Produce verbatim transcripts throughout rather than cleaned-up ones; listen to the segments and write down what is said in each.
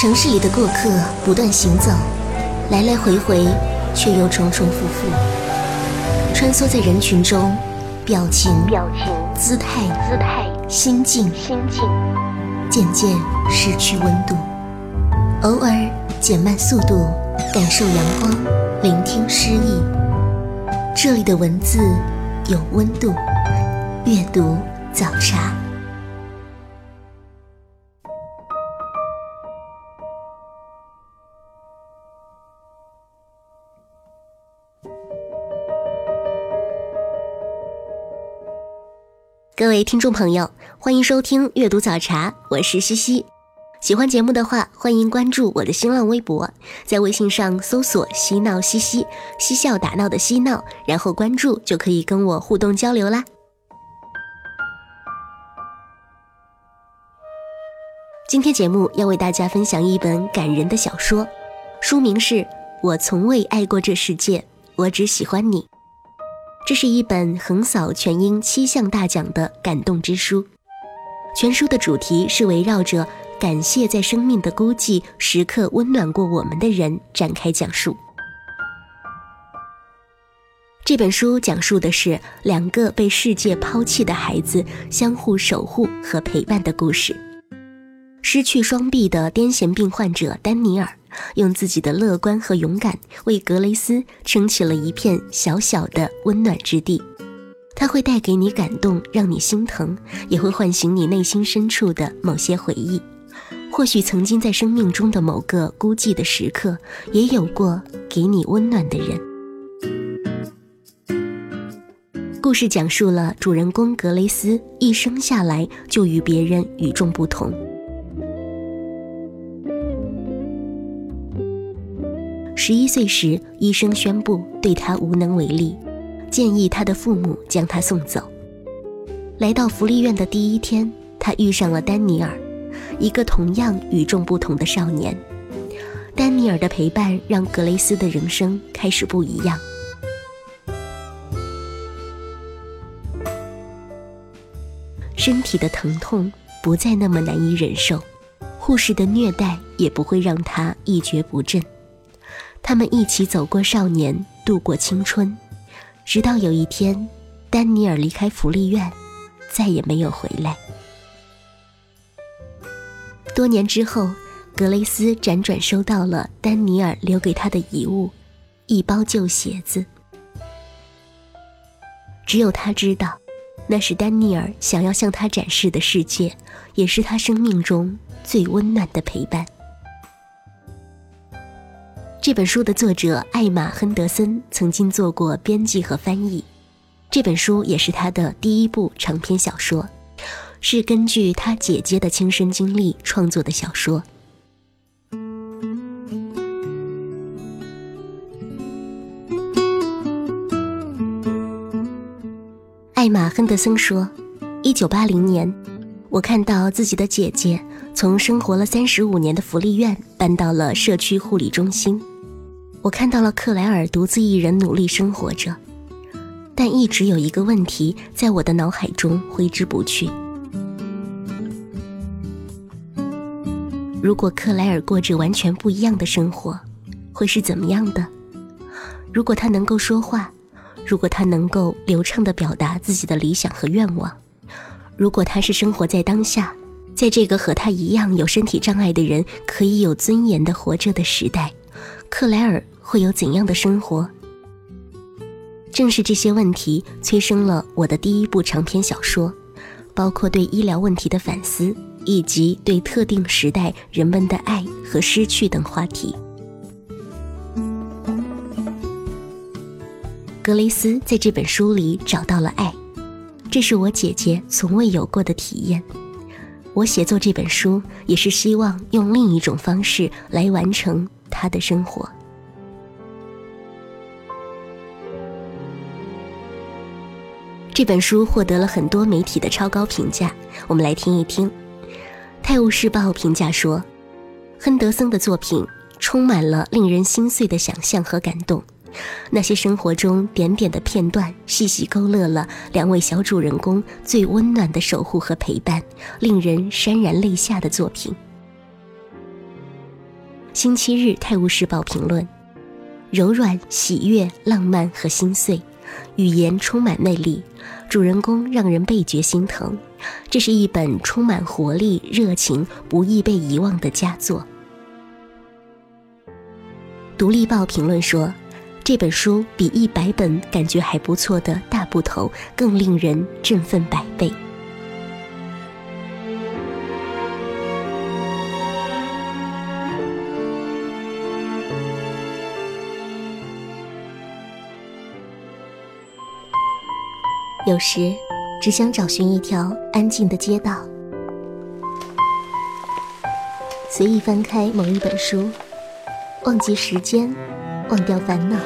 城市里的过客不断行走，来来回回，却又重重复复，穿梭在人群中，表情、表情、姿态、姿态、心境、心境，渐渐失去温度。偶尔减慢速度，感受阳光，聆听诗意。这里的文字有温度，阅读早茶。各位听众朋友，欢迎收听阅读早茶，我是西西。喜欢节目的话，欢迎关注我的新浪微博，在微信上搜索嬉闹西西，嬉笑打闹的嬉闹，然后关注就可以跟我互动交流啦。今天节目要为大家分享一本感人的小说，书名是《我从未爱过这世界，我只喜欢你》。这是一本横扫全英七项大奖的感动之书，全书的主题是围绕着感谢在生命的孤寂时刻温暖过我们的人展开讲述。这本书讲述的是两个被世界抛弃的孩子相互守护和陪伴的故事。失去双臂的癫痫病患者丹尼尔用自己的乐观和勇敢为格雷斯撑起了一片小小的温暖之地，它会带给你感动，让你心疼，也会唤醒你内心深处的某些回忆。或许曾经在生命中的某个孤寂的时刻，也有过给你温暖的人。故事讲述了主人公格雷斯一生下来就与别人与众不同，十一岁时，医生宣布对他无能为力，建议他的父母将他送走。来到福利院的第一天，他遇上了丹尼尔，一个同样与众不同的少年。丹尼尔的陪伴让格雷斯的人生开始不一样。身体的疼痛不再那么难以忍受，护士的虐待也不会让他一蹶不振。他们一起走过少年，度过青春，直到有一天，丹尼尔离开福利院，再也没有回来。多年之后，格雷斯辗转收到了丹尼尔留给他的遗物，一包旧鞋子。只有他知道，那是丹尼尔想要向他展示的世界，也是他生命中最温暖的陪伴。这本书的作者艾玛·亨德森曾经做过编辑和翻译，这本书也是她的第一部长篇小说，是根据她姐姐的亲身经历创作的小说。艾玛·亨德森说，一九八零年，我看到自己的姐姐从生活了三十五年的福利院搬到了社区护理中心，我看到了克莱尔独自一人努力生活着，但一直有一个问题在我的脑海中挥之不去。如果克莱尔过着完全不一样的生活，会是怎么样的？如果他能够说话，如果他能够流畅地表达自己的理想和愿望，如果他是生活在当下，在这个和他一样有身体障碍的人可以有尊严地活着的时代，克莱尔会有怎样的生活？正是这些问题催生了我的第一部长篇小说，包括对医疗问题的反思，以及对特定时代人们的爱和失去等话题。格雷斯在这本书里找到了爱，这是我姐姐从未有过的体验。我写作这本书也是希望用另一种方式来完成他的生活。这本书获得了很多媒体的超高评价，我们来听一听。《泰晤士报》评价说，亨德森的作品充满了令人心碎的想象和感动，那些生活中点点的片段细细勾勒了两位小主人公最温暖的守护和陪伴，令人潸然泪下的作品。星期日泰晤士报评论：柔软、喜悦、浪漫和心碎，语言充满魅力，主人公让人倍觉心疼。这是一本充满活力、热情、不易被遗忘的佳作。独立报评论说，这本书比一百本感觉还不错的大部头更令人振奋百倍。有时只想找寻一条安静的街道，随意翻开某一本书，忘记时间，忘掉烦恼。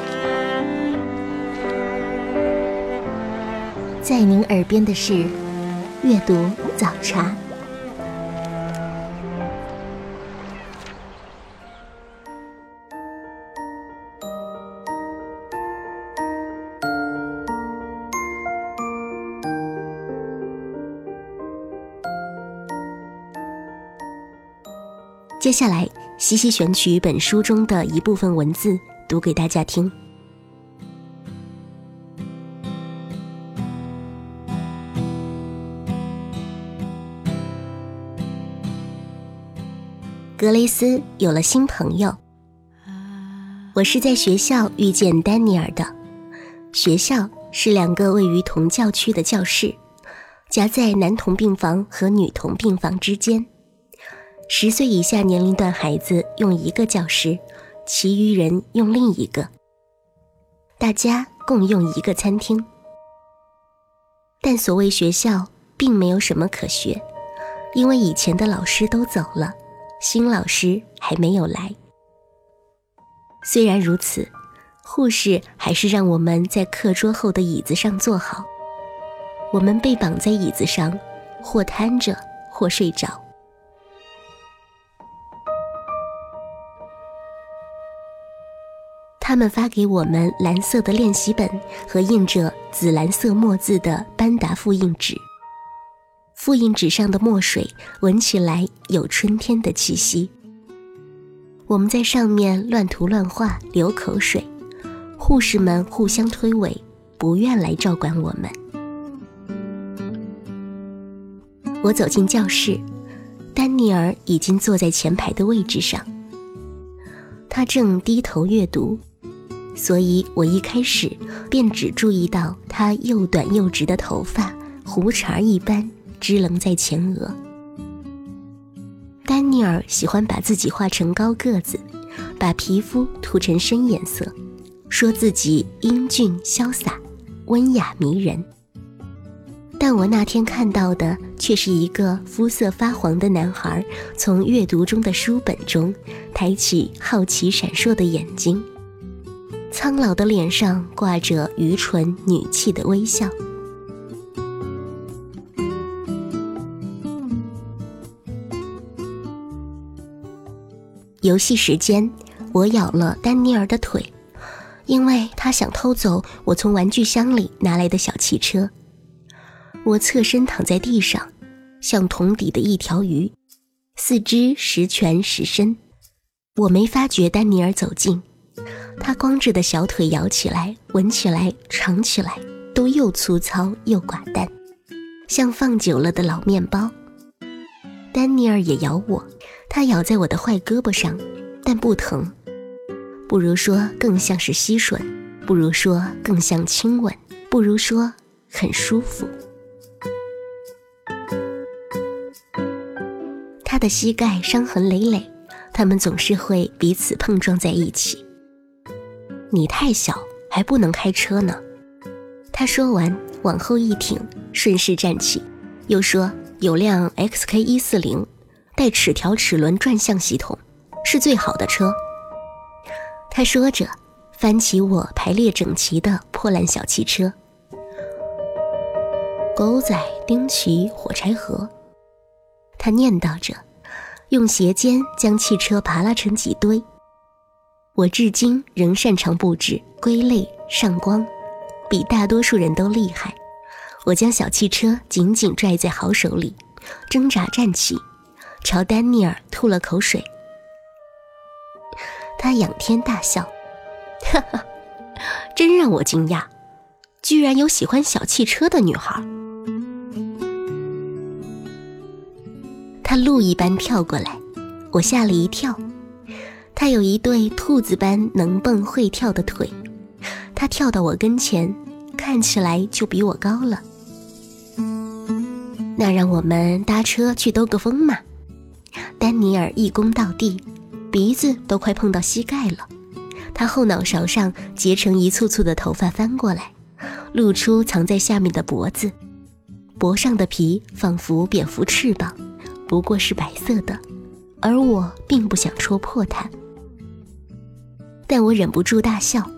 在您耳边的是阅读早茶。接下来，西西选取本书中的一部分文字读给大家听。格雷斯有了新朋友。我是在学校遇见丹尼尔的。学校是两个位于同教区的教室，夹在男童病房和女童病房之间。十岁以下年龄段孩子用一个教室，其余人用另一个，大家共用一个餐厅。但所谓学校并没有什么可学，因为以前的老师都走了，新老师还没有来。虽然如此，护士还是让我们在课桌后的椅子上坐好，我们被绑在椅子上，或瘫着或睡着。他们发给我们蓝色的练习本和印着紫蓝色墨字的班达复印纸，复印纸上的墨水闻起来有春天的气息。我们在上面乱涂乱画，流口水，护士们互相推诿，不愿来照管我们。我走进教室，丹尼尔已经坐在前排的位置上，他正低头阅读，所以我一开始便只注意到他又短又直的头发，胡茬一般支棱在前额。丹尼尔喜欢把自己画成高个子，把皮肤涂成深颜色，说自己英俊潇洒，温雅迷人。但我那天看到的却是一个肤色发黄的男孩，从阅读中的书本中抬起好奇闪烁的眼睛，苍老的脸上挂着愚蠢女气的微笑。游戏时间，我咬了丹尼尔的腿，因为他想偷走我从玩具箱里拿来的小汽车。我侧身躺在地上，像桶底的一条鱼，四肢十全十身。我没发觉丹尼尔走近，他光着的小腿摇起来，闻起来，尝起来，都又粗糙又寡淡，像放久了的老面包。丹尼尔也咬我，他咬在我的坏胳膊上，但不疼，不如说更像是吸吮，不如说更像亲吻，不如说很舒服。他的膝盖伤痕累累，他们总是会彼此碰撞在一起。你太小，还不能开车呢。他说完，往后一挺，顺势站起，又说有辆 X K 一四零， 带齿条齿轮转向系统，是最好的车。他说着，翻起我排列整齐的破烂小汽车。狗仔丁奇火柴盒，他念叨着，用鞋尖将汽车扒拉成几堆。我至今仍擅长布置、归类、上光，比大多数人都厉害。我将小汽车紧紧拽在好手里，挣扎站起，朝丹尼尔吐了口水。他仰天大笑，哈哈，真让我惊讶，居然有喜欢小汽车的女孩。他鹿一般跳过来，我吓了一跳。他有一对兔子般能蹦会跳的腿，他跳到我跟前，看起来就比我高了。那让我们搭车去兜个风嘛。丹尼尔一躬到地，鼻子都快碰到膝盖了，他后脑勺上结成一簇簇的头发翻过来，露出藏在下面的脖子，脖上的皮仿佛蝙蝠翅膀，不过是白色的，而我并不想戳破它。但我忍不住大笑，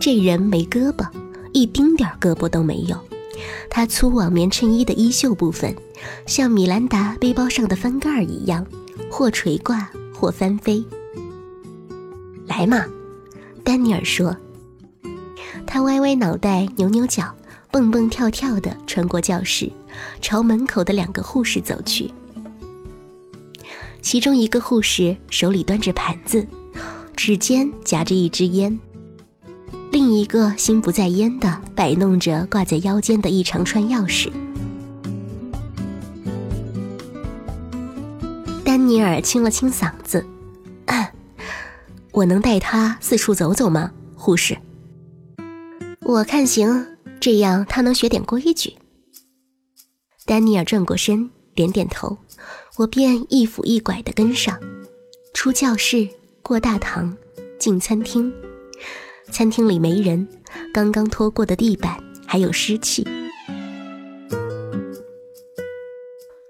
这人没胳膊，一丁点胳膊都没有，他粗往棉衬衣的衣袖部分像米兰达背包上的翻盖一样，或垂挂或翻飞。来嘛，丹尼尔说。他歪歪脑袋，扭扭脚，蹦蹦跳跳地穿过教室，朝门口的两个护士走去。其中一个护士手里端着盘子，指尖夹着一支烟，另一个心不在焉地摆弄着挂在腰间的一长串钥匙。丹尼尔清了清嗓子，啊，我能带他四处走走吗，护士？我看行，这样他能学点规矩。丹尼尔转过身点点头，我便一俯一拐地跟上，出教室，过大堂，进餐厅。餐厅里没人，刚刚拖过的地板还有湿气。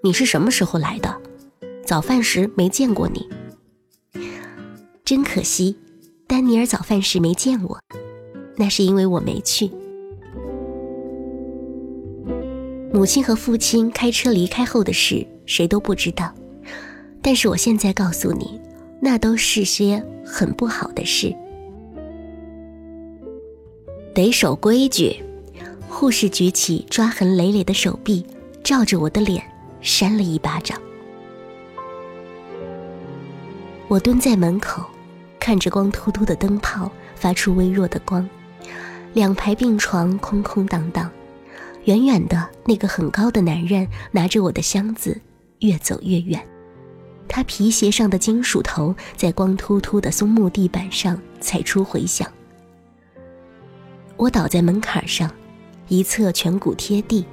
你是什么时候来的？早饭时没见过你。真可惜，丹尼尔早饭时没见我，那是因为我没去。母亲和父亲开车离开后的事，谁都不知道。但是我现在告诉你，那都是些很不好的事。得守规矩。护士举起抓痕累累的手臂，照着我的脸扇了一巴掌。我蹲在门口，看着光秃秃的灯泡发出微弱的光，两排病床空空荡荡。远远的那个很高的男人拿着我的箱子越走越远，他皮鞋上的金属头在光秃秃的松木地板上踩出回响。我倒在门槛上，一侧颧骨贴地，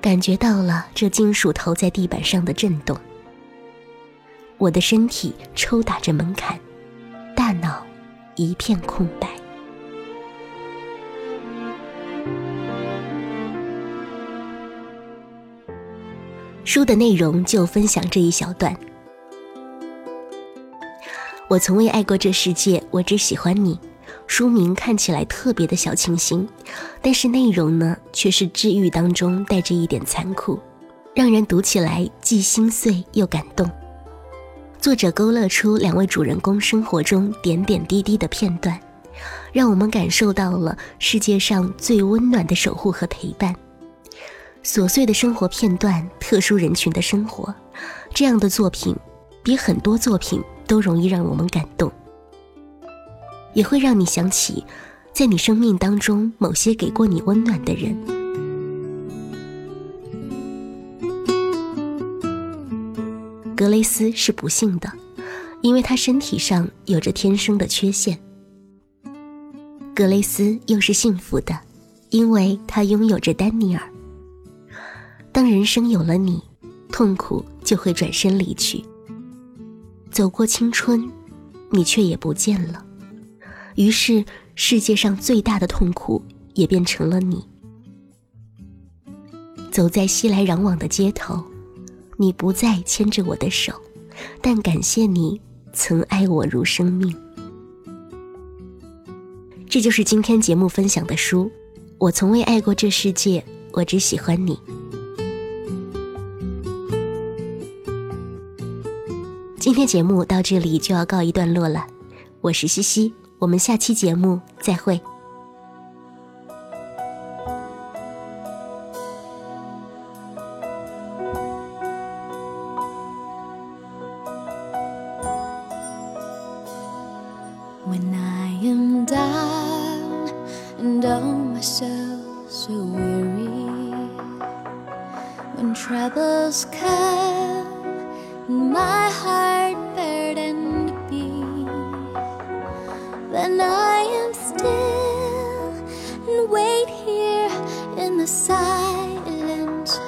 感觉到了这金属头在地板上的震动。我的身体抽打着门槛，大脑一片空白。书的内容就分享这一小段。我从未爱过这世界，我只喜欢你。书名看起来特别的小清新，但是内容呢，却是治愈当中带着一点残酷，让人读起来既心碎又感动。作者勾勒出两位主人公生活中点点滴滴的片段，让我们感受到了世界上最温暖的守护和陪伴。琐碎的生活片段，特殊人群的生活，这样的作品比很多作品都容易让我们感动，也会让你想起在你生命当中某些给过你温暖的人。格雷斯是不幸的，因为她身体上有着天生的缺陷。格雷斯又是幸福的，因为她拥有着丹尼尔。当人生有了你，痛苦就会转身离去。走过青春，你却也不见了。于是，世界上最大的痛苦也变成了你。走在熙来攘往的街头，你不再牵着我的手，但感谢你曾爱我如生命。这就是今天节目分享的书，我从未爱过这世界，我只喜欢你。今天节目到这里就要告一段落了，我是西西，我们下期节目再会。when I am down and all myself so weary, when troubles come and my heart burdened be, then I am still and wait here in the silence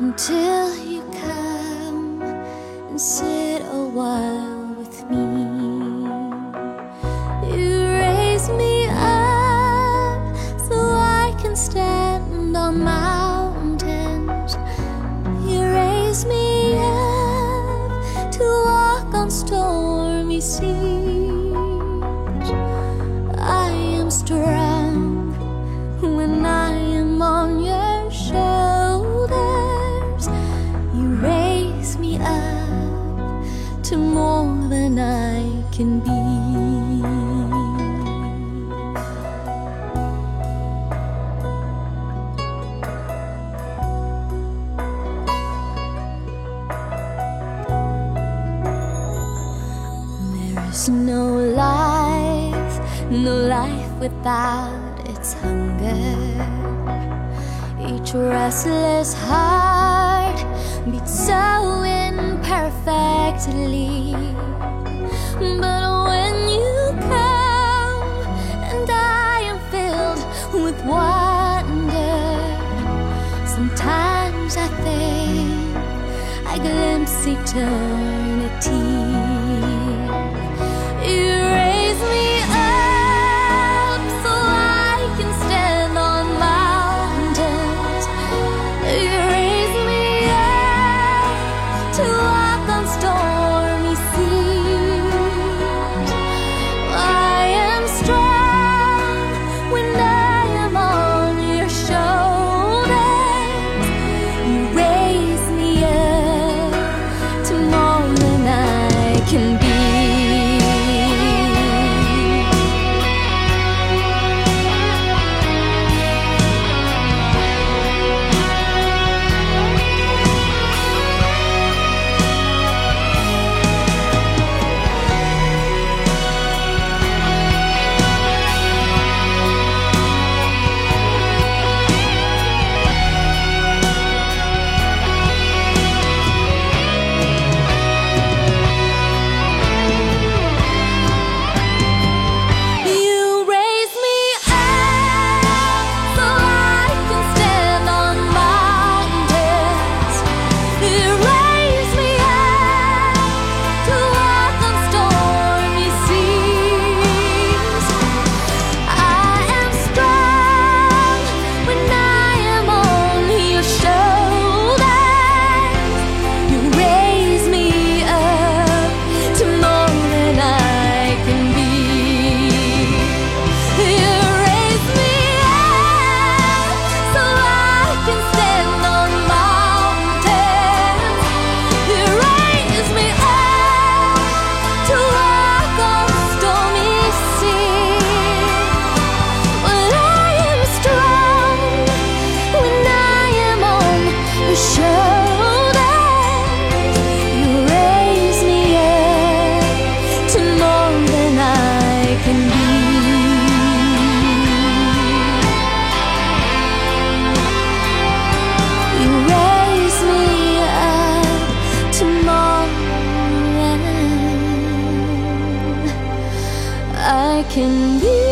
until you come and sit a while.Can be there is no life, no life without its hunger. Each restless heart beats so imperfectly.But when you come and I am filled with wonder, sometimes I think I glimpse eternity. You raise me up so I can stand on mountains. You raise me up to walk on stormy seas.Can be